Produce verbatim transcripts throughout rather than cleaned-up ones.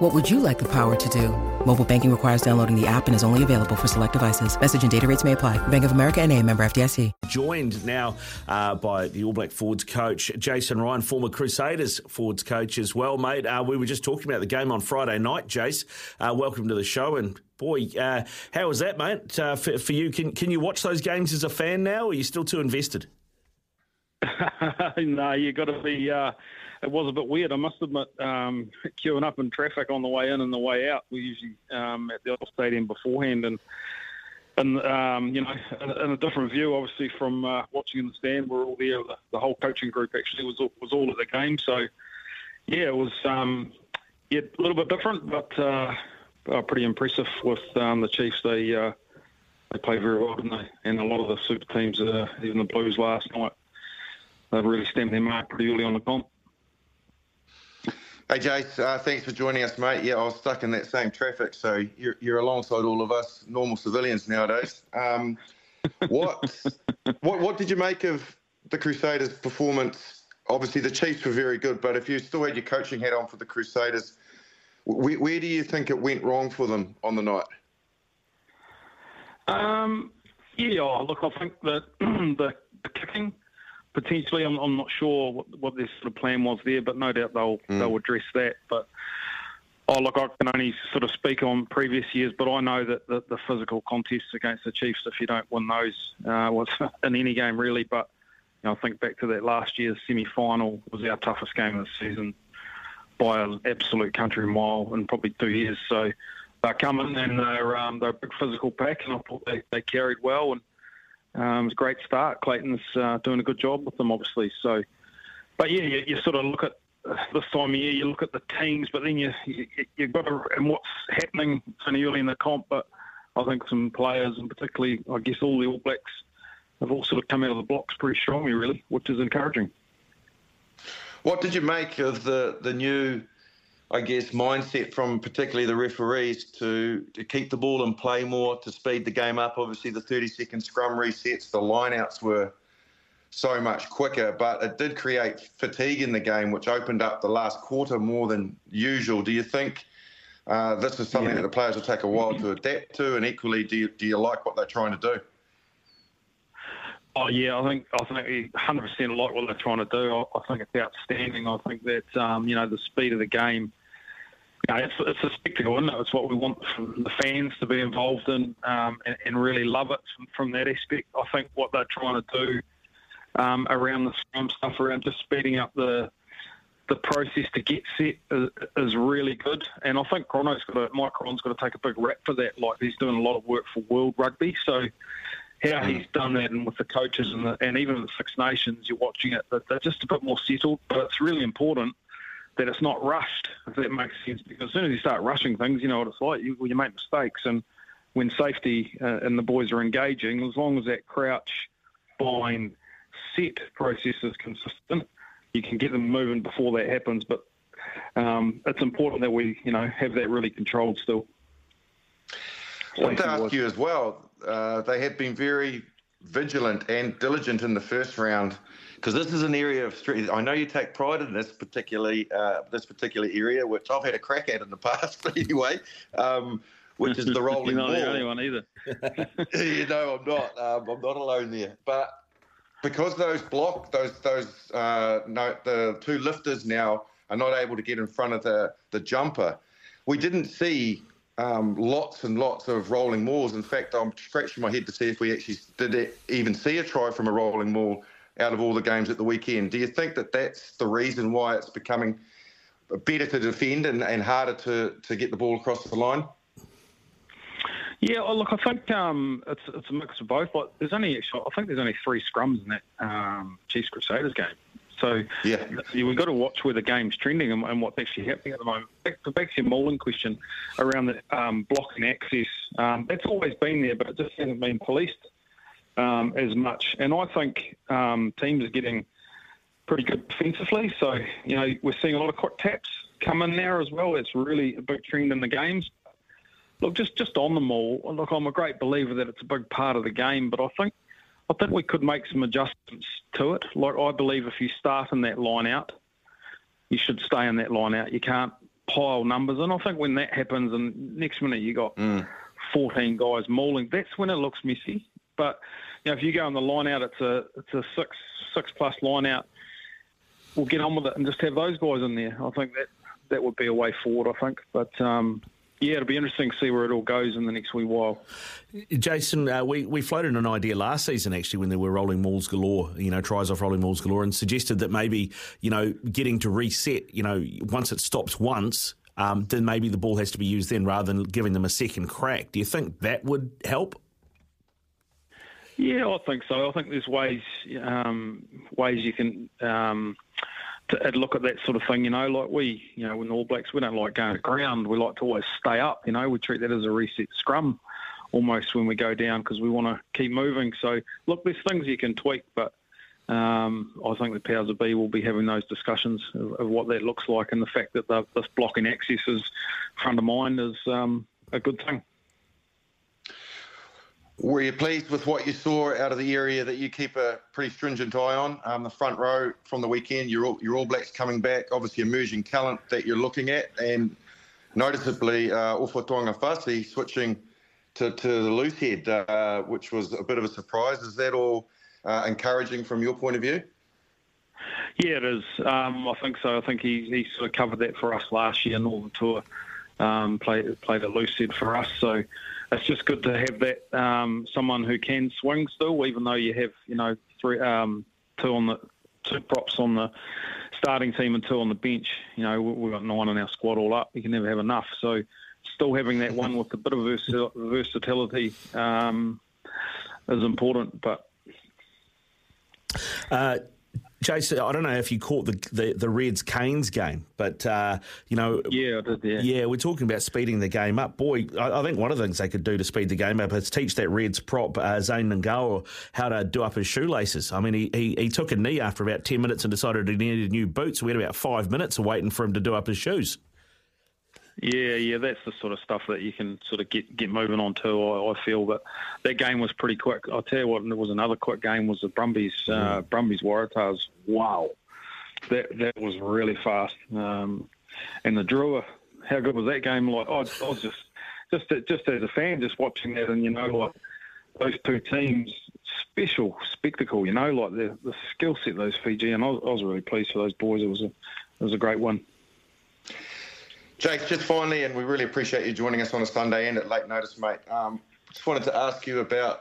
What would you like the power to do? Mobile banking requires downloading the app and is only available for select devices. Message and data rates may apply. Bank of America N A, member F D I C. Joined now uh, by the All Black forwards coach, Jason Ryan, former Crusaders forwards coach as well, mate. Uh, we were just talking about the game on Friday night, Jace. Uh, welcome to the show. And, boy, uh, how was that, mate, uh, for, for you? Can, can you watch those games as a fan now, or are you still too invested? No, you got to be... Uh... It was a bit weird, I must admit, um, queuing up in traffic on the way in and the way out. We're usually um, at the old stadium beforehand, and and um, you know, in a different view, obviously, from uh, watching in the stand. We're all there. The whole coaching group actually was all, was all at the game. So yeah, it was um, yeah, a little bit different, but uh, pretty impressive with um, the Chiefs. They uh, they play very well, didn't they? And a lot of the super teams, uh, even the Blues last night, they've really stamped their mark pretty early on the comp. Hey, Jace, uh, thanks for joining us, mate. Yeah, I was stuck in that same traffic, so you're, you're alongside all of us normal civilians nowadays. Um, what, what what did you make of the Crusaders' performance? Obviously, the Chiefs were very good, but if you still had your coaching hat on for the Crusaders, where, where do you think it went wrong for them on the night? Um, yeah, look, I think that the, the kicking... Potentially, I'm, I'm not sure what, what their sort of plan was there, but no doubt they'll mm. they'll address that. But oh, look, I can only sort of speak on previous years, but I know that the, the physical contests against the Chiefs, if you don't win those, uh, was in any game really. But you know, I think back to that last year's semi-final was our toughest game of the season by an absolute country mile in probably two years. So they're coming and they're um, they're a big physical pack, and I thought they, they carried well and. Um, it's a great start. Clayton's uh, doing a good job with them, obviously. So, but yeah, you, you sort of look at this time of year, you look at the teams, but then you, you you've got to, and what's happening pretty early in the comp. But I think some players, and particularly, I guess, all the All Blacks, have all sort of come out of the blocks pretty strongly, really, which is encouraging. What did you make of the the new, I guess, mindset from particularly the referees to, to keep the ball in play more, to speed the game up? Obviously, the thirty-second scrum resets, the lineouts were so much quicker, but it did create fatigue in the game, which opened up the last quarter more than usual. Do you think uh, this is something yeah. that the players will take a while to adapt to? And equally, do you, do you like what they're trying to do? Oh, yeah, I think I think one hundred percent like what they're trying to do. I, I think it's outstanding. I think that, um, you know, the speed of the game, you know, it's, it's a spectacle, isn't it? It's what we want from the fans to be involved in um, and, and really love it from, from that aspect. I think what they're trying to do um, around the scrum stuff, around just speeding up the the process to get set is, is really good. And I think Crono's got to, Mike Cron's got to take a big rap for that. Like, he's doing a lot of work for World Rugby, so... How he's done that, and with the coaches and, the, and even the Six Nations, you're watching it, that they're just a bit more settled. But it's really important that it's not rushed, if that makes sense, because as soon as you start rushing things, you know what it's like, you, you make mistakes. And when safety uh, and the boys are engaging, as long as that crouch, bind, set process is consistent, you can get them moving before that happens. But um, it's important that we, you know, have that really controlled still. I want to ask you as well, Uh, they have been very vigilant and diligent in the first round, because this is an area of strength. I know you take pride in this particularly uh, this particular area, which I've had a crack at in the past. But anyway, um, which is the rolling ball. You're not the only one either. You know, I'm not. Um, I'm not alone there. But because those block those those uh, no, the two lifters now are not able to get in front of the the jumper, we didn't see. Um, lots and lots of rolling mauls. In fact, I'm scratching my head to see if we actually did even see a try from a rolling maul out of all the games at the weekend. Do you think that that's the reason why it's becoming better to defend and, and harder to, to get the ball across the line? Yeah, well, look, I think um, it's it's a mix of both. Like, there's only actually, I think there's only three scrums in that um, Chiefs Crusaders game. So yeah. We've got to watch where the game's trending and, and what's actually happening at the moment. Back to, back to your mauling question around the um, block and access, um, that's always been there, but it just hasn't been policed. um, as much. And I think um, teams are getting pretty good defensively. So, you know, we're seeing a lot of quick taps come in now as well. It's really a big trend in the games. Look, just, just on them all, look, I'm a great believer that it's a big part of the game, but I think I think we could make some adjustments to it. Like, I believe if you start in that line out, you should stay in that line out. You can't pile numbers. And I think when that happens and next minute you got mm. fourteen guys mauling, that's when it looks messy. But, you know, if you go on the line out, it's a it's a six six plus line out. We'll get on with it and just have those guys in there. I think that, that would be a way forward, I think. But, um, yeah, it'll be interesting to see where it all goes in the next wee while. Jason, uh, we, we floated an idea last season, actually, when there were rolling mauls galore, you know, tries off rolling mauls galore, and suggested that maybe, you know, getting to reset, you know, once it stops once, um, then maybe the ball has to be used then rather than giving them a second crack. Do you think that would help? Yeah, I think so. I think there's ways um, ways you can um, to look at that sort of thing. You know, like we, you know, when the All Blacks, we don't like going to ground. We like to always stay up. You know, we treat that as a reset scrum almost when we go down because we want to keep moving. So, look, there's things you can tweak, but um, I think the powers that be will be having those discussions of, of what that looks like, and the fact that the, this blocking access is front of mind is um, a good thing. Were you pleased with what you saw out of the area that you keep a pretty stringent eye on? Um, the front row from the weekend, your all, your All Blacks coming back, obviously emerging talent that you're looking at, and noticeably uh, Ofa Toanga Fasi switching to, to the loose head, uh, which was a bit of a surprise. Is that all uh, encouraging from your point of view? Yeah, it is. Um, I think so. I think he, he sort of covered that for us last year, Northern Tour. Um, played played a loose head for us, so it's just good to have that um, someone who can swing still, even though you have you know three um, two on the two props on the starting team and two on the bench. You know we've got nine in our squad all up. You can never have enough, so still having that one with a bit of vers- versatility um, is important. But Uh Jason, I don't know if you caught the the, the Reds-Canes game, but, uh, you know... Yeah, I did, yeah. Yeah, we're talking about speeding the game up. Boy, I, I think one of the things they could do to speed the game up is teach that Reds prop, uh, Zane Ngao, how to do up his shoelaces. I mean, he, he, he took a knee after about ten minutes and decided he needed new boots. We had about five minutes of waiting for him to do up his shoes. Yeah, yeah, that's the sort of stuff that you can sort of get, get moving on to, I, I feel. But that game was pretty quick. I'll tell you what, and there was another quick game, was the Brumbies, uh, Brumbies Waratahs. Wow, that that was really fast. Um, and the Drua, how good was that game? Like, I, I was just, just, just as a fan, just watching that, and, you know, like, those two teams, special spectacle, you know, like the, the skill set of those Fiji, and I was, I was really pleased for those boys. It was a, it was a great one. Jake, just finally, and we really appreciate you joining us on a Sunday end at late notice, mate. Um, just wanted to ask you about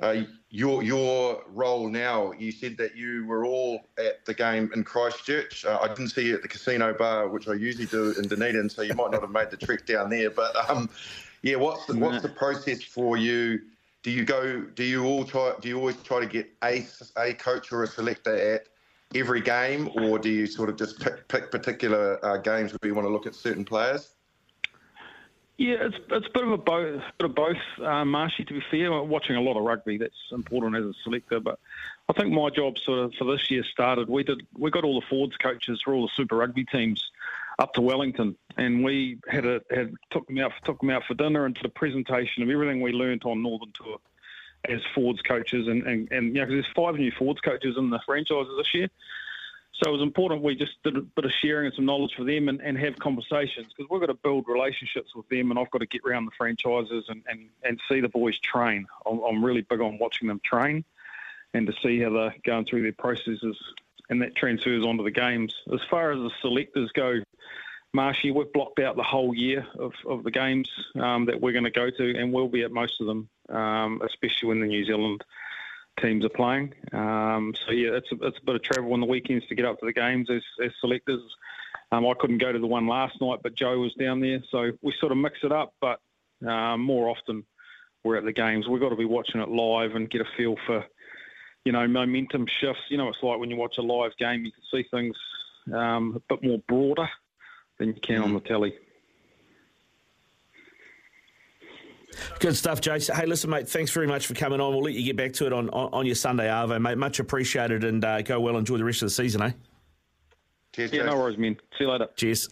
uh, your your role now. You said that you were all at the game in Christchurch. Uh, I didn't see you at the casino bar, which I usually do in Dunedin, so you might not have made the trek down there. But um, yeah, what's the, what's the process for you? Do you go? Do you all try? Do you always try to get a a coach or a selector at every game, or do you sort of just pick, pick particular uh, games where you want to look at certain players? Yeah, it's it's a bit of a both, bit of both, uh, Marshy, to be fair. I'm watching a lot of rugby. That's important as a selector, but I think my job sort of for this year started. We did we got all the forwards coaches for all the Super Rugby teams up to Wellington, and we had a had took them out took them out for dinner and did a presentation of everything we learnt on Northern Tour as forwards coaches, and, and, and you know, cause there's five new forwards coaches in the franchise this year. So it was important we just did a bit of sharing and some knowledge for them, and, and have conversations, because we've got to build relationships with them, and I've got to get around the franchises and, and, and see the boys train. I'm, I'm really big on watching them train and to see how they're going through their processes, and that transfers onto the games. As far as the selectors go, Marshy, we've blocked out the whole year of, of the games um, that we're going to go to, and we'll be at most of them, um, especially when the New Zealand teams are playing. Um, so, yeah, it's a, it's a bit of travel on the weekends to get up to the games as, as selectors. Um, I couldn't go to the one last night, but Joe was down there, so we sort of mix it up, but uh, more often we're at the games. We've got to be watching it live and get a feel for, you know, momentum shifts. You know, it's like when you watch a live game, you can see things um, a bit more broader than you can on the telly. Good stuff, Jason. Hey, listen, mate, thanks very much for coming on. We'll let you get back to it on, on, on your Sunday arvo, mate. Much appreciated, and uh, go well. Enjoy the rest of the season, eh? Cheers, yeah, no worries, man. See you later. Cheers.